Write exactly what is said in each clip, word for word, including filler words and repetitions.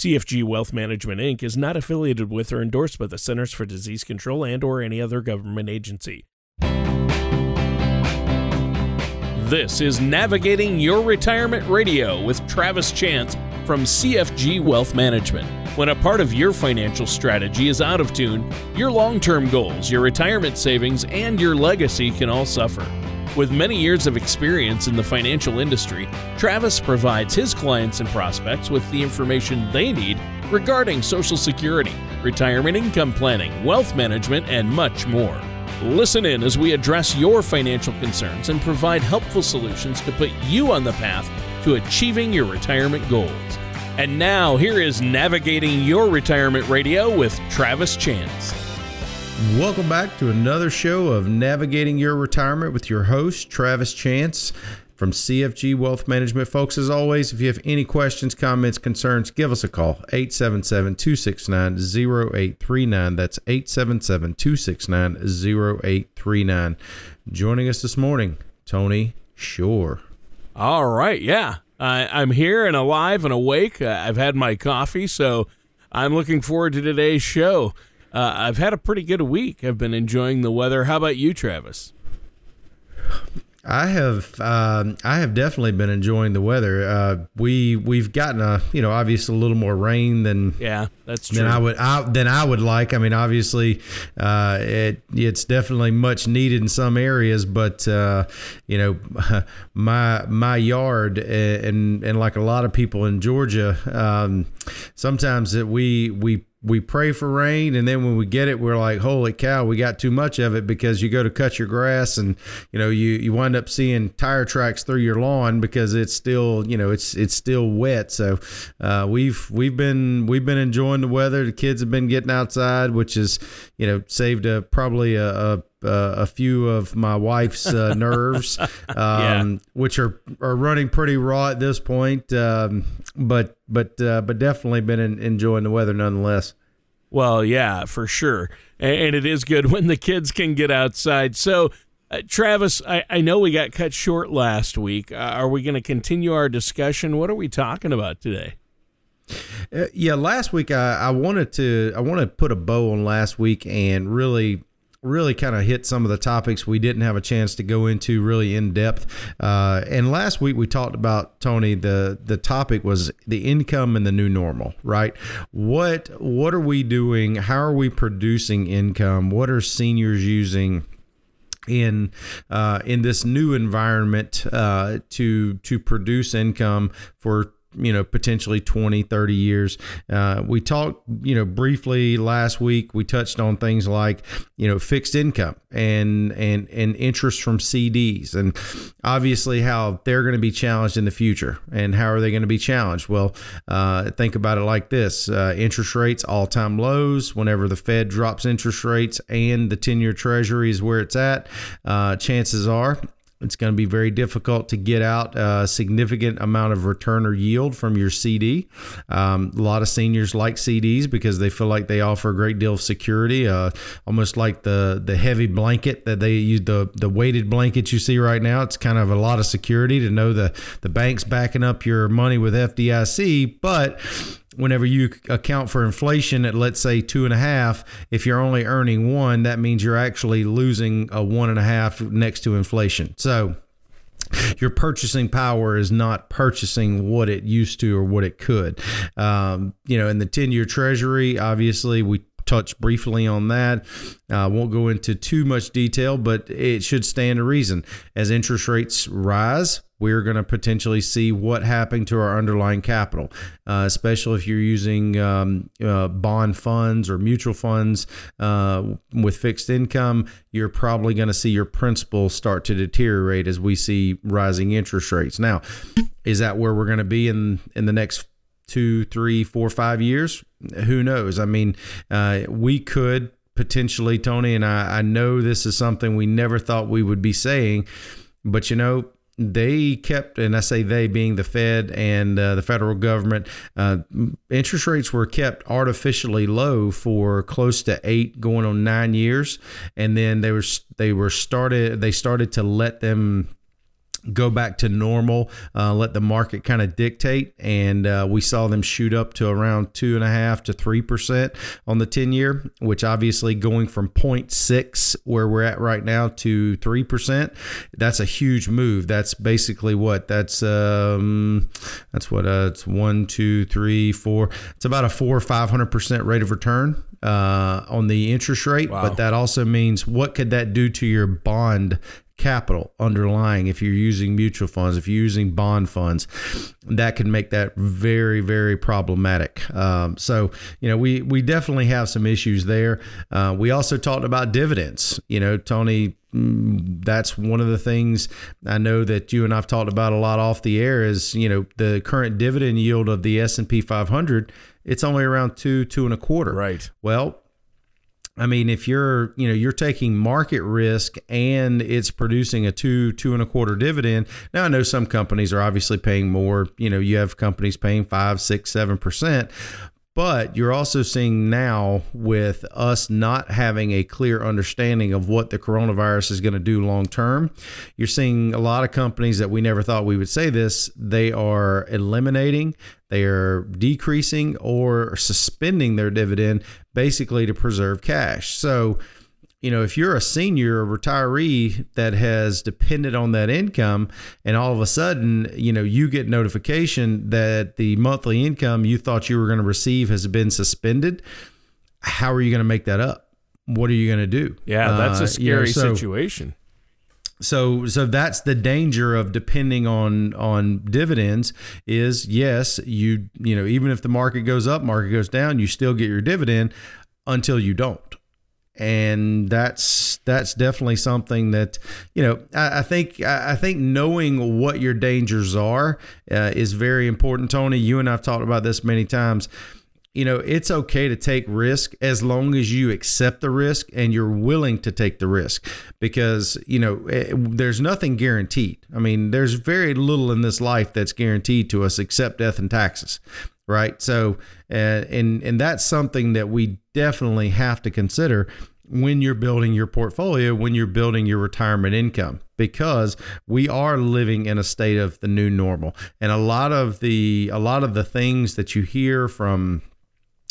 C F G Wealth Management, Incorporated is not affiliated with or endorsed by the Centers for Disease Control and or any other government agency. This is Navigating Your Retirement Radio with Travis Chance from C F G Wealth Management. When a part of your financial strategy is out of tune, your long-term goals, your retirement savings, and your legacy can all suffer. With many years of experience in the financial industry, Travis provides his clients and prospects with the information they need regarding Social Security, retirement income planning, wealth management, and much more. Listen in as we address your financial concerns and provide helpful solutions to put you on the path to achieving your retirement goals. And now, here is Navigating Your Retirement Radio with Travis Chance. Welcome back to another show of Navigating Your Retirement with your host, Travis Chance from C F G Wealth Management. Folks, as always, if you have any questions, comments, concerns, give us a call, eight seven seven, two six nine, zero eight three nine. That's eight seven seven, two six nine, zero eight three nine. Joining us this morning, Tony Shore. All right, yeah. Uh, I'm here and alive and awake. Uh, I've had my coffee, so I'm looking forward to today's show. Uh, I've had a pretty good week. I've been enjoying the weather. How about you, Travis? I have, um, I have definitely been enjoying the weather. Uh, we we've gotten a, you know, obviously a little more rain than yeah, that's true. than I would I, than I would like. I mean, obviously, uh, it it's definitely much needed in some areas, but uh, you know, my my yard and and like a lot of people in Georgia, um, sometimes that we we. we pray for rain, and then when we get it, we're like, holy cow, we got too much of it, because you go to cut your grass and, you know, you, you wind up seeing tire tracks through your lawn because it's still, you know, it's, it's still wet. So, uh, we've, we've been, we've been enjoying the weather. The kids have been getting outside, which is, you know, saved a, probably a, a Uh, a few of my wife's uh, nerves, um, yeah. which are, are running pretty raw at this point. Um, but but uh, but definitely been in, enjoying the weather nonetheless. Well, yeah, for sure. And, and it is good when the kids can get outside. So, uh, Travis, I, I know we got cut short last week. Uh, are we going to continue our discussion? What are we talking about today? Uh, yeah, last week I, I wanted to I want to put a bow on last week and really. really kind of hit some of the topics we didn't have a chance to go into really in depth. Uh, and last week we talked about, Tony, the, the topic was the income and the new normal, right? What, what are we doing? How are we producing income? What are seniors using in, uh, in this new environment, uh, to, to produce income for, you know, potentially twenty, thirty years. Uh, we talked, you know, briefly last week, we touched on things like, you know, fixed income and, and, and interest from C Ds, and obviously how they're going to be challenged in the future. And how are they going to be challenged? Well, uh, think about it like this, uh, interest rates, all time lows, whenever the Fed drops interest rates and the ten year treasury is where it's at, uh, chances are, it's going to be very difficult to get out a significant amount of return or yield from your C D. Um, a lot of seniors like C Ds because they feel like they offer a great deal of security, uh, almost like the the heavy blanket that they use, the, the weighted blanket you see right now. It's kind of a lot of security to know the, the bank's backing up your money with F D I C, but whenever you account for inflation at, let's say, two and a half, if you're only earning one, that means you're actually losing a one and a half next to inflation. So your purchasing power is not purchasing what it used to or what it could. Um, you know, in the ten year treasury, obviously, we touch briefly on that. I uh, won't go into too much detail, but it should stand to reason. As interest rates rise, we're going to potentially see what happened to our underlying capital, uh, especially if you're using um, uh, bond funds or mutual funds uh, with fixed income. You're probably going to see your principal start to deteriorate as we see rising interest rates. Now, is that where we're going to be in, in the next two, three, four, five years? Who knows? I mean, uh, we could potentially, Tony, and I, I know this is something we never thought we would be saying, but you know, they kept, and I say they being the Fed and uh, the federal government, uh, interest rates were kept artificially low for close to eight, going on nine years, and then they were they were started they started to let them go back to normal, uh, let the market kind of dictate. And uh, we saw them shoot up to around two and a half to three percent on the ten year, which obviously going from zero point six where we're at right now to three percent. That's a huge move. That's basically what that's um, that's what uh, it's one, two, three, four. It's about a four or five hundred percent rate of return uh, on the interest rate. Wow. But that also means what could that do to your bond capital underlying? If you're using mutual funds, if you're using bond funds, that can make that very, very problematic. Um, so, you know, we, we definitely have some issues there. Uh, we also talked about dividends. You know, Tony, that's one of the things I know that you and I've talked about a lot off the air is, you know, the current dividend yield of the S and P five hundred, it's only around two, two and a quarter. Right. Well, I mean, if you're, you know, you're taking market risk and it's producing a two, two and a quarter dividend. Now, I know some companies are obviously paying more, you know, you have companies paying five, six, seven percent. But you're also seeing now with us not having a clear understanding of what the coronavirus is going to do long term, you're seeing a lot of companies that we never thought we would say this, they are eliminating, they are decreasing or suspending their dividend basically to preserve cash. So, you know, if you're a senior or retiree that has depended on that income and all of a sudden, you know, you get notification that the monthly income you thought you were going to receive has been suspended, how are you going to make that up? What are you going to do? Yeah, that's a scary uh, you know, so, situation. So, so that's the danger of depending on, on dividends is yes, you, you know, even if the market goes up, market goes down, you still get your dividend until you don't. And that's that's definitely something that, you know, I, I think I think knowing what your dangers are uh, is very important. Tony, you and I've talked about this many times. You know, it's okay to take risk as long as you accept the risk and you're willing to take the risk because, you know, there's nothing guaranteed. I mean, there's very little in this life that's guaranteed to us except death and taxes. Right. So uh, and and that's something that we definitely have to consider when you're building your portfolio, when you're building your retirement income, because we are living in a state of the new normal. And a lot of the a lot of the things that you hear from,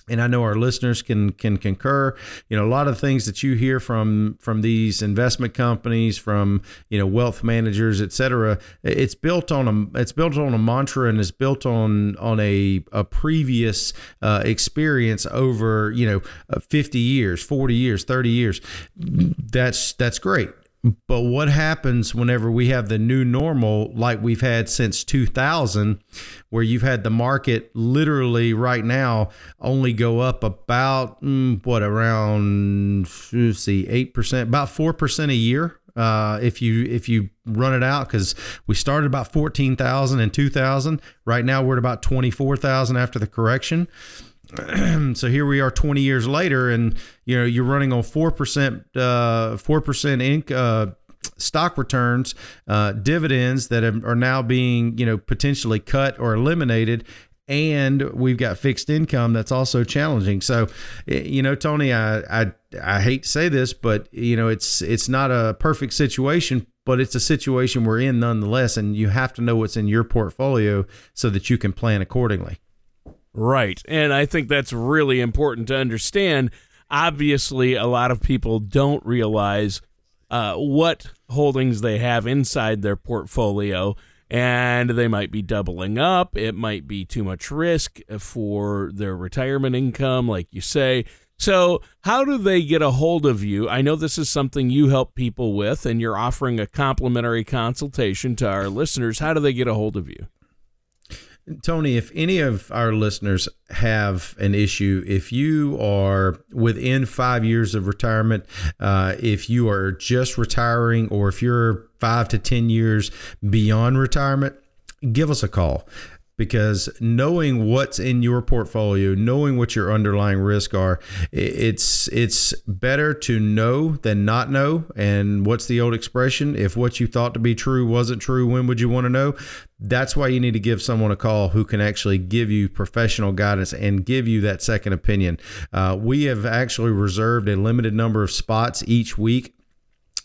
and I know our listeners can can concur, you know, a lot of things that you hear from from these investment companies, from, you know, wealth managers, et cetera, it's built on a it's built on a mantra and it's built on on a, a previous uh, experience over, you know, fifty years, forty years, thirty years. That's that's great. But what happens whenever we have the new normal like we've had since two thousand, where you've had the market literally right now only go up about what around let's see eight percent, about four percent a year uh, if you if you run it out, because we started about fourteen thousand in two thousand. Right now we're at about twenty-four thousand after the correction. So here we are twenty years later and, you know, you're running on four percent, uh, four percent inc, uh, stock returns, uh, dividends that are now being, you know, potentially cut or eliminated. And we've got fixed income that's also challenging. So, you know, Tony, I, I, I hate to say this, but, you know, it's, it's not a perfect situation, but it's a situation we're in nonetheless. And you have to know what's in your portfolio so that you can plan accordingly. Right. And I think that's really important to understand. Obviously, a lot of people don't realize uh, what holdings they have inside their portfolio, and they might be doubling up. It might be too much risk for their retirement income, like you say. So how do they get a hold of you? I know this is something you help people with, and you're offering a complimentary consultation to our listeners. How do they get a hold of you? Tony, if any of our listeners have an issue, if you are within five years of retirement, uh, if you are just retiring, or if you're five to ten years beyond retirement, give us a call. Because knowing what's in your portfolio, knowing what your underlying risks are, it's it's better to know than not know. And what's the old expression? If what you thought to be true wasn't true, when would you want to know? That's why you need to give someone a call who can actually give you professional guidance and give you that second opinion. Uh, we have actually reserved a limited number of spots each week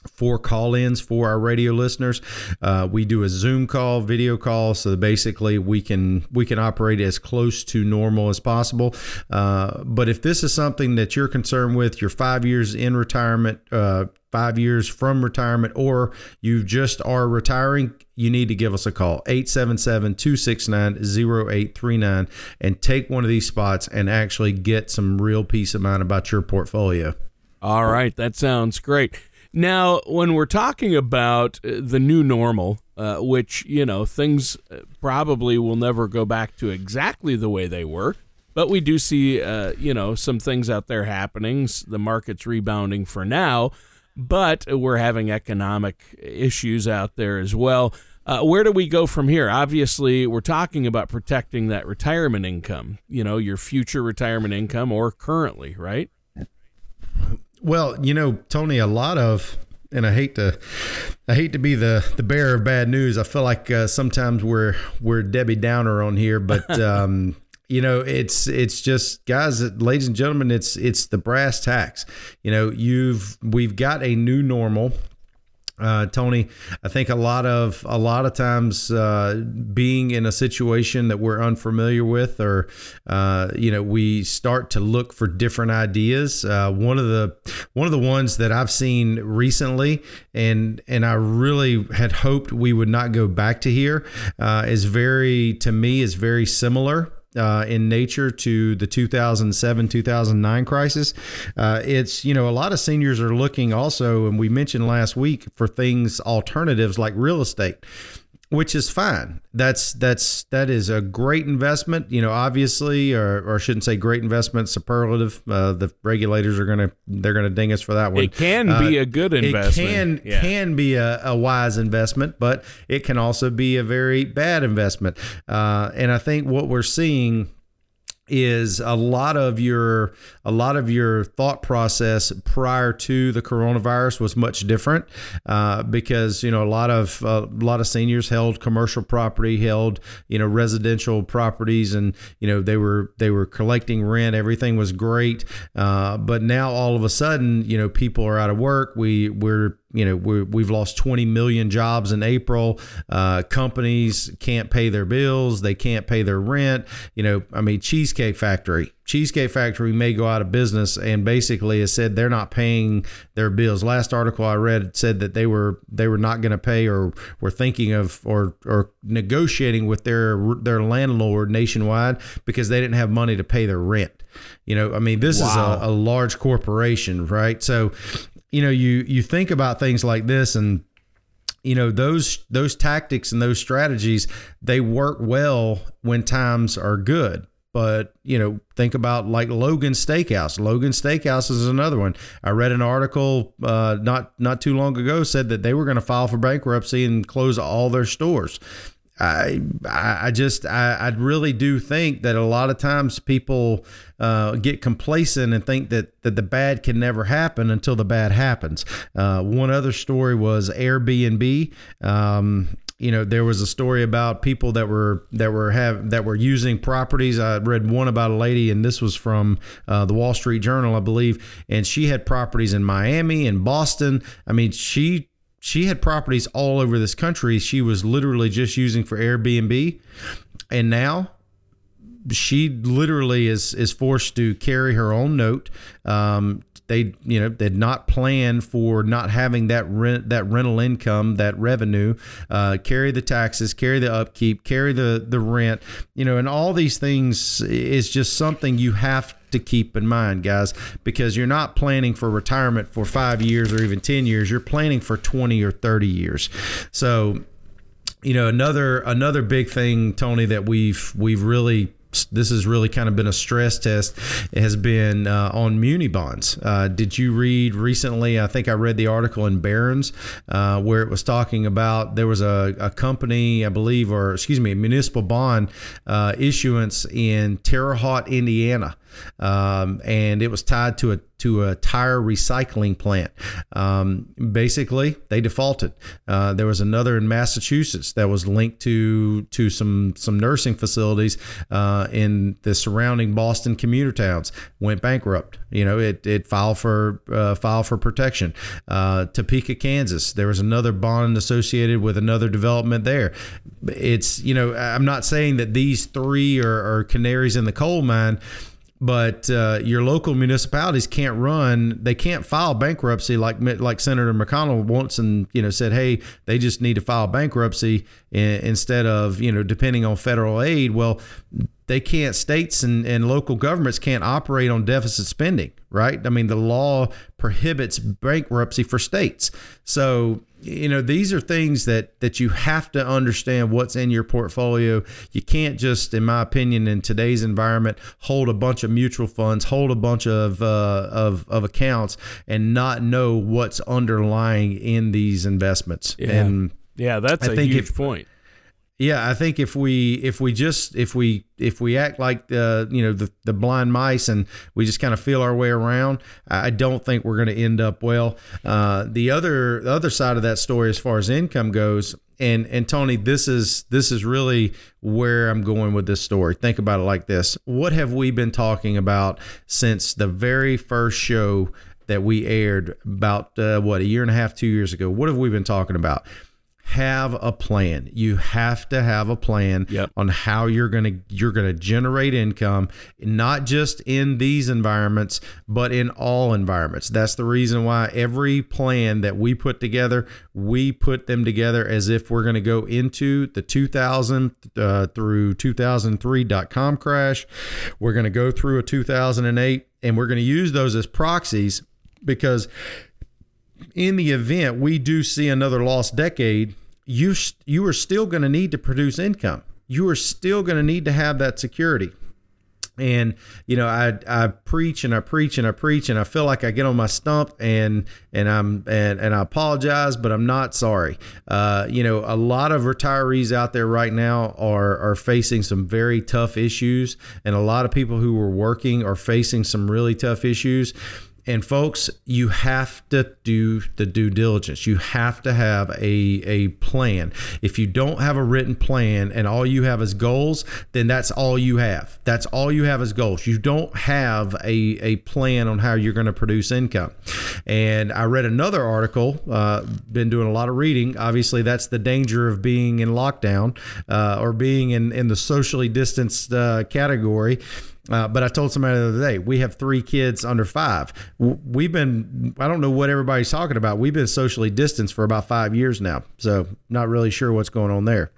for call-ins for our radio listeners. Uh, we do a Zoom call, video call, so basically we can we can operate as close to normal as possible. Uh, but if this is something that you're concerned with, you're five years in retirement, uh, five years from retirement, or you just are retiring, you need to give us a call, eight seven seven, two six nine, zero eight three nine, and take one of these spots and actually get some real peace of mind about your portfolio. All right, that sounds great. Now, when we're talking about the new normal, uh, which, you know, things probably will never go back to exactly the way they were, but we do see, uh, you know, some things out there happening. The market's rebounding for now, but we're having economic issues out there as well. Uh, where do we go from here? Obviously, we're talking about protecting that retirement income, you know, your future retirement income or currently, right? Well, you know, Tony, a lot of, and I hate to, I hate to be the, the bearer of bad news. I feel like uh, sometimes we're we're Debbie Downer on here, but um, you know, it's it's just, guys, ladies and gentlemen, it's it's the brass tacks. You know, you've we've got a new normal. Uh, Tony, I think a lot of a lot of times uh, being in a situation that we're unfamiliar with, or uh, you know, we start to look for different ideas. Uh, one of the one of the ones that I've seen recently, and and I really had hoped we would not go back to here, uh, is very to me is very similar. Uh, in nature to the two thousand seven, two thousand nine crisis. Uh, it's, you know, a lot of seniors are looking also, and we mentioned last week, for things, alternatives like real estate, which is fine. That's, that's, that is a great investment, you know, obviously, or, or I shouldn't say great investment, superlative. Uh, the regulators are going to, they're going to ding us for that one. It can uh, be a good investment. It can, yeah. can be a, a wise investment, but it can also be a very bad investment. Uh, and I think what we're seeing is a lot of your a lot of your thought process prior to the coronavirus was much different, uh, because you know a lot of uh, a lot of seniors held commercial property, held you know residential properties, and you know they were they were collecting rent. Everything was great, uh, but now all of a sudden you know people are out of work. We we're You know, we, we've lost twenty million jobs in April. Uh, companies can't pay their bills. They can't pay their rent. You know, I mean, Cheesecake Factory. Cheesecake Factory may go out of business, and basically has said they're not paying their bills. Last article I read said that they were they were not going to pay, or were thinking of or or negotiating with their their landlord nationwide because they didn't have money to pay their rent. You know, I mean, this wow. is a, a large corporation, right? So. You know, you, you think about things like this, and, you know, those those tactics and those strategies, they work well when times are good. But, you know, think about like Logan's Steakhouse. Logan's Steakhouse is another one. I read an article uh, not not too long ago said that they were going to file for bankruptcy and close all their stores. I I just I, I really do think that a lot of times people uh, get complacent and think that, that the bad can never happen until the bad happens. Uh, one other story was Airbnb. Um, you know, there was a story about people that were that were have that were using properties. I read one about a lady, and this was from uh, the Wall Street Journal, I believe, and she had properties in Miami and Boston. I mean, she. She had properties all over this country. She was literally just using for Airbnb. And now she literally is, is forced to carry her own note. Um, they, you know, did not plan for not having that rent, that rental income, that revenue, uh, carry the taxes, carry the upkeep, carry the, the rent, you know, and all these things is just something you have to keep in mind, guys, because you're not planning for retirement for five years or even ten years. You're planning for twenty or thirty years. So, you know, another another big thing, Tony, that we've we've really this has really kind of been a stress test. It has been uh, on muni bonds. Uh, did you read recently? I think I read the article in Barron's uh, where it was talking about there was a, a company, I believe, or excuse me, a municipal bond uh, issuance in Terre Haute, Indiana. um, and it was tied to a to a tire recycling plant. Um, basically, they defaulted. Uh, there was another in Massachusetts that was linked to to some some nursing facilities uh, in the surrounding Boston commuter towns. Went bankrupt. You know, it it filed for uh, filed for protection. Uh, Topeka, Kansas. There was another bond associated with another development there. It's you know, I'm not saying that these three are, are canaries in the coal mine. But uh, your local municipalities can't run; they can't file bankruptcy like like Senator McConnell wants, and you know said, "Hey, they just need to file bankruptcy instead of you know depending on federal aid." Well, they can't. States and, and local governments can't operate on deficit spending, right? I mean, the law prohibits bankruptcy for states. So you know these are things that that you have to understand what's in your portfolio. You can't just, in my opinion, in today's environment, hold a bunch of mutual funds, hold a bunch of uh, of of accounts, and not know what's underlying in these investments. Yeah, and yeah, that's I a huge if, point. Yeah, I think if we if we just if we if we act like the you know the, the blind mice and we just kind of feel our way around, I don't think we're going to end up well. Uh, the other the other side of that story, as far as income goes, and and Tony, this is this is really where I'm going with this story. Think about it like this: what have we been talking about since the very first show that we aired about uh, what a year and a half, two years ago? What have we been talking about? Have a plan. You have to have a plan yep. on how you're gonna you're gonna generate income, not just in these environments, but in all environments. That's the reason why every plan that we put together, we put them together as if we're gonna go into the two thousand uh, through two thousand three dot-com crash. We're gonna go through a two thousand eight, and we're gonna use those as proxies because in the event we do see another lost decade, you you are still going to need to produce income. You are still going to need to have that security. And, you know, I, I preach and I preach and I preach and I feel like I get on my stump and and I'm and, and I apologize, but I'm not sorry. Uh, you know, a lot of retirees out there right now are are facing some very tough issues. And a lot of people who were working are facing some really tough issues. And folks, you have to do the due diligence. You have to have a, a plan. If you don't have a written plan and all you have is goals, then that's all you have. That's all you have is goals. You don't have a, a plan on how you're going to produce income. And I read another article, uh, been doing a lot of reading. Obviously, that's the danger of being in lockdown uh, or being in, in the socially distanced uh, category. Uh, but I told somebody the other day, we have three kids under five. We've been, I don't know what everybody's talking about. We've been socially distanced for about five years now. So not really sure what's going on there.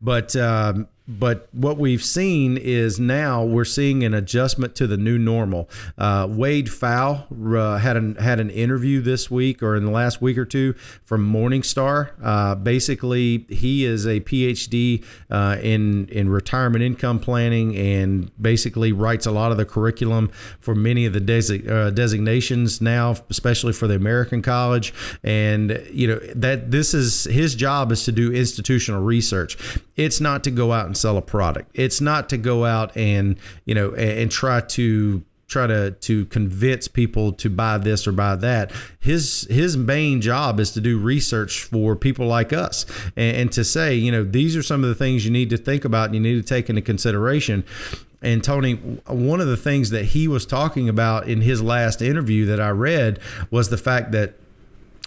But, um, but what we've seen is now we're seeing an adjustment to the new normal. Uh, Wade Pfau uh, had an had an interview this week or in the last week or two from Morningstar. Uh, basically, he is a P H D uh, in in retirement income planning and basically writes a lot of the curriculum for many of the desi- uh, designations now, especially for the American College. And you know that this is his job is to do institutional research. It's not to go out and sell a product. It's not to go out and, you know, and try to try to to convince people to buy this or buy that. His his main job is to do research for people like us and, and to say, you know, these are some of the things you need to think about and you need to take into consideration. And Tony, one of the things that he was talking about in his last interview that I read was the fact that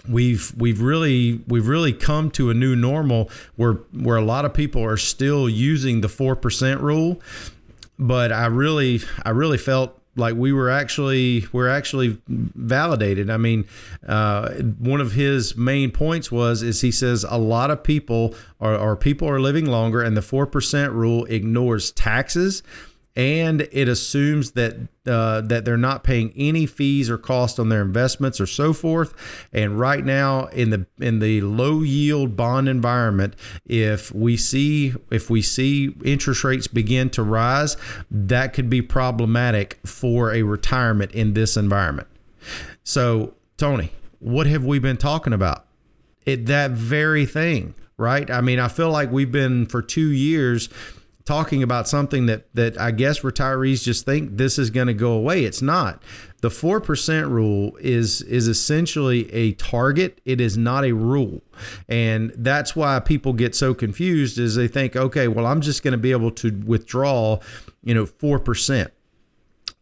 We've we've really we've really come to a new normal where where a lot of people are still using the four percent rule, but I really I really felt like we were actually we're actually validated. I mean, uh, one of his main points was is he says a lot of people are, are people are living longer, and the four percent rule ignores taxes. And it assumes that uh, that they're not paying any fees or cost on their investments or so forth. And right now in the in the low yield bond environment, if we see if we see interest rates begin to rise, that could be problematic for a retirement in this environment. So, Tony, what have we been talking about? It, that very thing, right? I mean, I feel like we've been for two years talking about something that, that I guess retirees just think this is going to go away. It's not. The four percent rule is, is essentially a target. It is not a rule. And that's why people get so confused, is they think, okay, well, I'm just going to be able to withdraw, you know, four percent.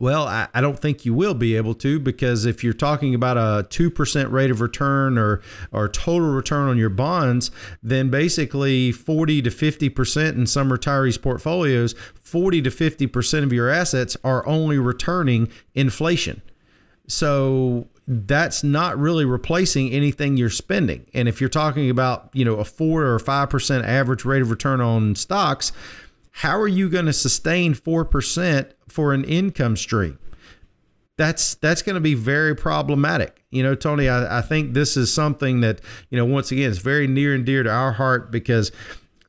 Well, I, I don't think you will be able to, because if you're talking about a two percent rate of return or or total return on your bonds, then basically forty to fifty percent in some retirees' portfolios, forty to fifty percent of your assets are only returning inflation. So that's not really replacing anything you're spending. And if you're talking about, you know, a four or five percent average rate of return on stocks, how are you going to sustain four percent for an income stream? That's that's going to be very problematic. You know, Tony, I, I think this is something that, you know, once again, is very near and dear to our heart, because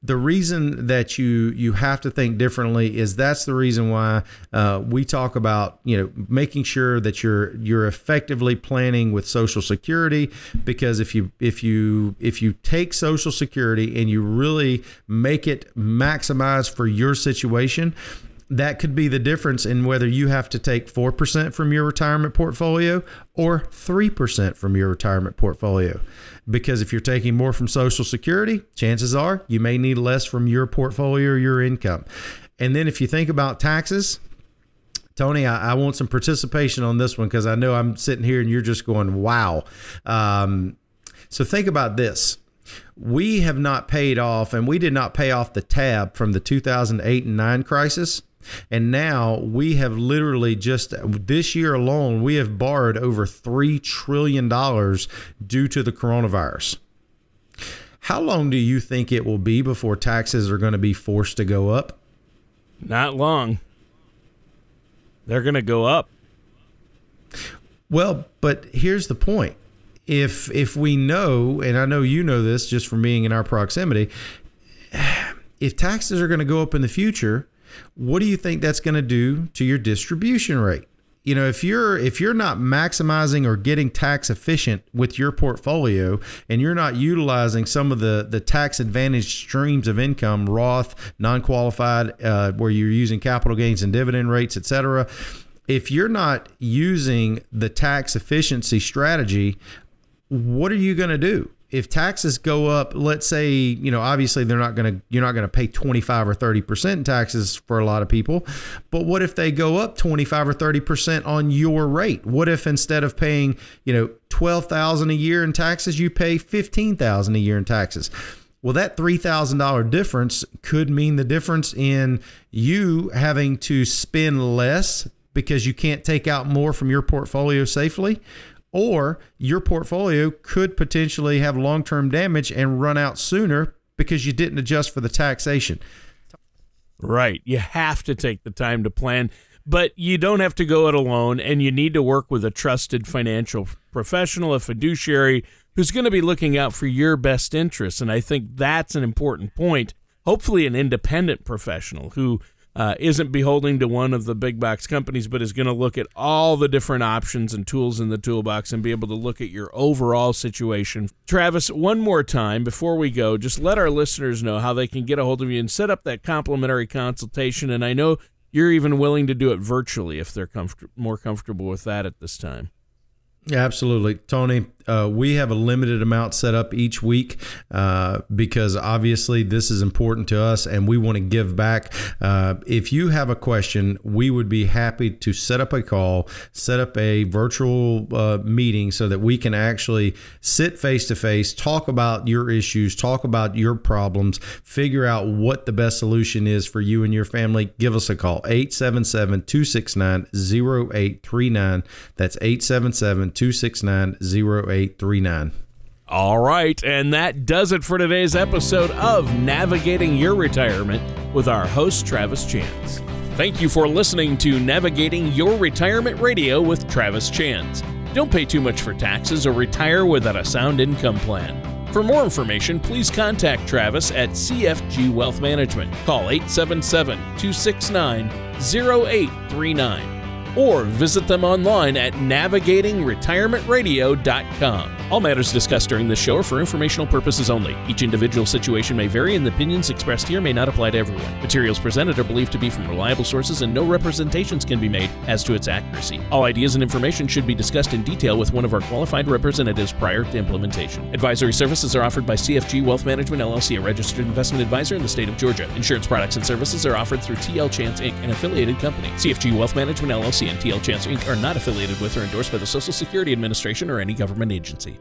the reason that you you have to think differently is that's the reason why uh, we talk about, you know, making sure that you're you're effectively planning with Social Security, because if you if you if you take Social Security and you really make it maximize for your situation, that could be the difference in whether you have to take four percent from your retirement portfolio or three percent from your retirement portfolio. Because if you're taking more from Social Security, chances are you may need less from your portfolio or your income. And then if you think about taxes, Tony, I, I want some participation on this one, because I know I'm sitting here and you're just going, wow. Um, so think about this. We have not paid off, and we did not pay off the tab from the two thousand eight and nine crisis. And now we have literally just this year alone, we have borrowed over three trillion dollars due to the coronavirus. How long do you think it will be before taxes are going to be forced to go up? Not long. They're going to go up. Well, but here's the point. If if we know, and I know you know this just from being in our proximity, if taxes are going to go up in the future, what do you think that's going to do to your distribution rate? You know, if you're if you're not maximizing or getting tax efficient with your portfolio, and you're not utilizing some of the the tax advantaged streams of income, Roth, non-qualified, uh, where you're using capital gains and dividend rates, et cetera, if you're not using the tax efficiency strategy, what are you going to do? If taxes go up, let's say, you know, obviously they're not going to, you're not going to pay twenty-five or thirty percent in taxes for a lot of people. But what if they go up twenty-five or thirty percent on your rate? What if instead of paying, you know, twelve thousand dollars a year in taxes, you pay fifteen thousand dollars a year in taxes? Well, that three thousand dollars difference could mean the difference in you having to spend less because you can't take out more from your portfolio safely, or your portfolio could potentially have long-term damage and run out sooner because you didn't adjust for the taxation. Right. You have to take the time to plan, but you don't have to go it alone, and you need to work with a trusted financial professional, a fiduciary, who's going to be looking out for your best interests. And I think that's an important point. Hopefully an independent professional who Uh, isn't beholden to one of the big box companies, but is going to look at all the different options and tools in the toolbox and be able to look at your overall situation. Travis, one more time before we go, just let our listeners know how they can get a hold of you and set up that complimentary consultation. And I know you're even willing to do it virtually if they're comfort- more comfortable with that at this time. Yeah, absolutely. Tony, uh, we have a limited amount set up each week uh, because obviously this is important to us and we want to give back. Uh, if you have a question, we would be happy to set up a call, set up a virtual uh, meeting so that we can actually sit face to face, talk about your issues, talk about your problems, figure out what the best solution is for you and your family. Give us a call, eight seven seven, two six nine, zero eight three nine. That's eight seven seven, two six nine, zero eight three nine. All right, and that does it for today's episode of Navigating Your Retirement with our host, Travis Chance. Thank you for listening to Navigating Your Retirement Radio with Travis Chance. Don't pay too much for taxes or retire without a sound income plan. For more information, please contact Travis at C F G Wealth Management. Call eight seven seven, two six nine, zero eight three nine. or visit them online at navigating retirement radio dot com. All matters discussed during this show are for informational purposes only. Each individual situation may vary, and the opinions expressed here may not apply to everyone. Materials presented are believed to be from reliable sources, and no representations can be made as to its accuracy. All ideas and information should be discussed in detail with one of our qualified representatives prior to implementation. Advisory services are offered by C F G Wealth Management, L L C, a registered investment advisor in the state of Georgia. Insurance products and services are offered through T L Chance Incorporated, an affiliated company. C F G Wealth Management, L L C, and T L Chance Incorporated are not affiliated with or endorsed by the Social Security Administration or any government agency.